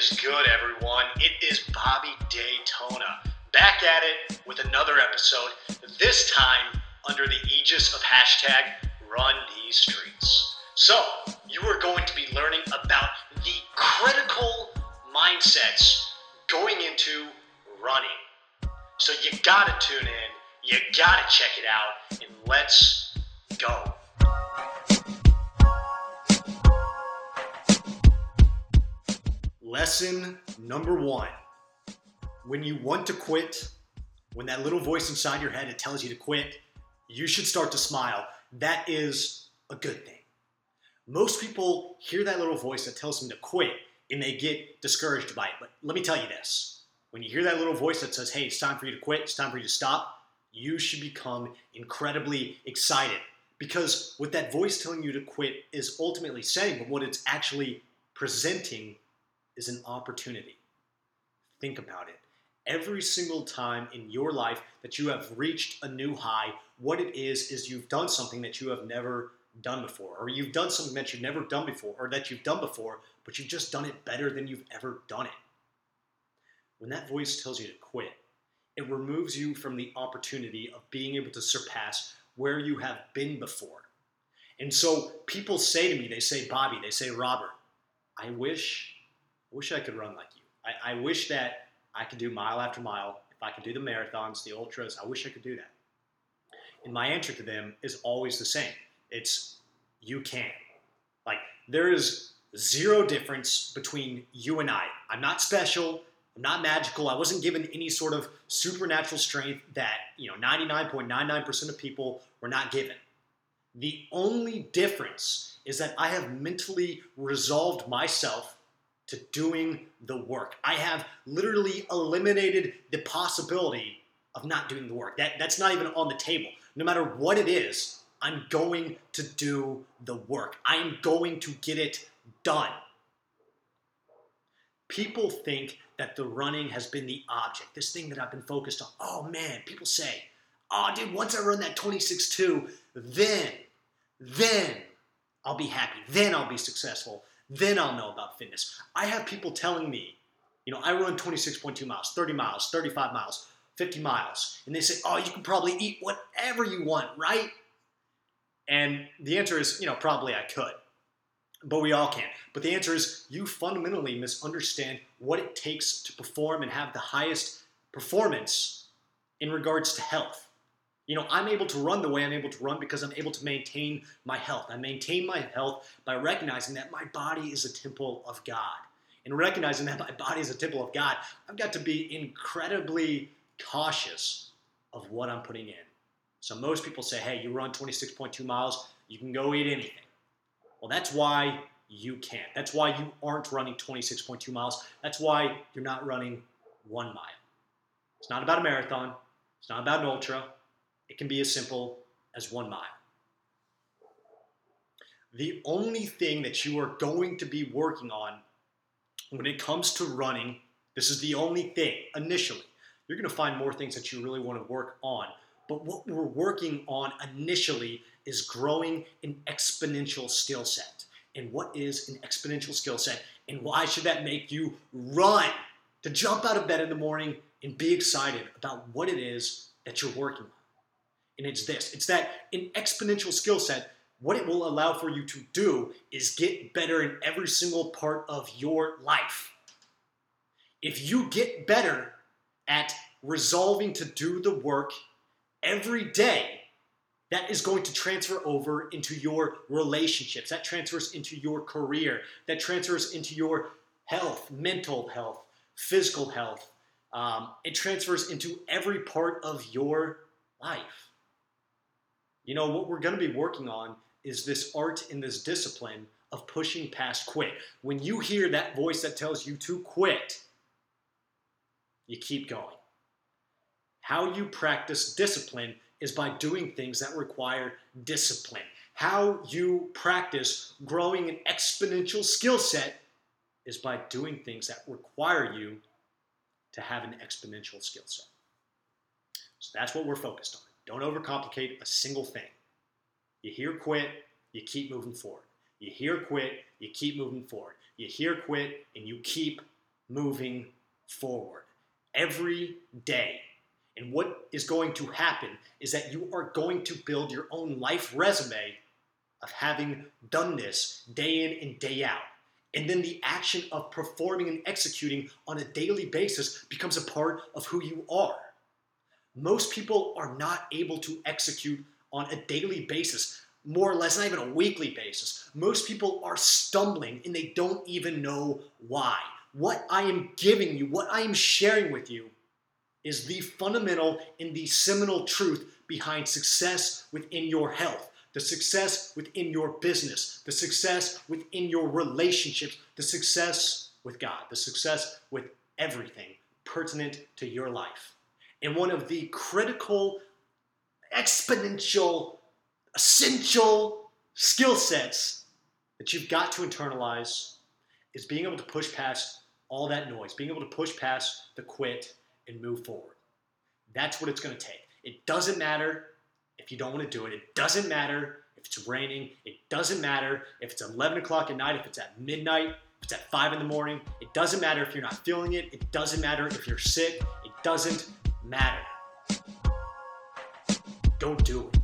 is good, everyone. It is Bobby Daytona. Back at it with another episode, this time under the aegis of #RunTheseStreets. So, you are going to be learning about the critical mindsets going into running. So you gotta tune in, you gotta check it out, and let's go. Lesson number 1. When you want to quit, when that little voice inside your head that tells you to quit, you should start to smile. That is a good thing. Most people hear that little voice that tells them to quit and they get discouraged by it. But let me tell you this. When you hear that little voice that says, hey, it's time for you to quit, it's time for you to stop, you should become incredibly excited. Because what that voice telling you to quit is ultimately saying, but what it's actually presenting is an opportunity. Think about it. Every single time in your life that you have reached a new high, what it is you've done something that you have never done before, or you've done something that you've never done before, or that you've done before, but you've just done it better than you've ever done it. When that voice tells you to quit, it removes you from the opportunity of being able to surpass where you have been before. And so people say to me, they say, Bobby, they say, Robert, I wish I could run like you. I wish that I could do mile after mile. If I could do the marathons, the ultras, I wish I could do that. And my answer to them is always the same. It's, you can. Like, there is zero difference between you and I. I'm not special. I'm not magical. I wasn't given any sort of supernatural strength that, 99.99% of people were not given. The only difference is that I have mentally resolved myself to doing the work. I have literally eliminated the possibility of not doing the work. That's not even on the table. No matter what it is, I'm going to do the work. I'm going to get it done. People think that the running has been the object, this thing that I've been focused on. Oh man, people say, oh dude, once I run that 26.2, then I'll be happy, then I'll be successful. Then I'll know about fitness. I have people telling me, I run 26.2 miles, 30 miles, 35 miles, 50 miles. And they say, oh, you can probably eat whatever you want, right? And the answer is, probably I could. But we all can. But the answer is, you fundamentally misunderstand what it takes to perform and have the highest performance in regards to health. I'm able to run the way I'm able to run because I'm able to maintain my health. I maintain my health by recognizing that my body is a temple of God. And recognizing that my body is a temple of God, I've got to be incredibly cautious of what I'm putting in. So most people say, hey, you run 26.2 miles, you can go eat anything. Well, that's why you can't. That's why you aren't running 26.2 miles. That's why you're not running 1 mile. It's not about a marathon. It's not about an ultra. It can be as simple as 1 mile. The only thing that you are going to be working on when it comes to running, this is the only thing initially. You're going to find more things that you really want to work on. But what we're working on initially is growing an exponential skill set. And what is an exponential skill set? And why should that make you run? To jump out of bed in the morning and be excited about what it is that you're working on. And it's this. It's that an exponential skill set, what it will allow for you to do is get better in every single part of your life. If you get better at resolving to do the work every day, that is going to transfer over into your relationships. That transfers into your career. That transfers into your health, mental health, physical health. It transfers into every part of your life. What we're going to be working on is this art and this discipline of pushing past quit. When you hear that voice that tells you to quit, you keep going. How you practice discipline is by doing things that require discipline. How you practice growing an exponential skill set is by doing things that require you to have an exponential skill set. So that's what we're focused on. Don't overcomplicate a single thing. You hear quit, you keep moving forward. You hear quit, you keep moving forward. You hear quit, and you keep moving forward every day. And what is going to happen is that you are going to build your own life resume of having done this day in and day out. And then the action of performing and executing on a daily basis becomes a part of who you are. Most people are not able to execute on a daily basis, more or less, not even a weekly basis. Most people are stumbling and they don't even know why. What I am giving you, what I am sharing with you, is the fundamental and the seminal truth behind success within your health, the success within your business, the success within your relationships, the success with God, the success with everything pertinent to your life. And one of the critical, exponential, essential skill sets that you've got to internalize is being able to push past all that noise, being able to push past the quit, and move forward. That's what it's going to take. It doesn't matter if you don't want to do it. It doesn't matter if it's raining. It doesn't matter if it's 11 o'clock at night, if it's at midnight, if it's at 5 in the morning. It doesn't matter if you're not feeling it. It doesn't matter if you're sick. It doesn't matter. Go do it.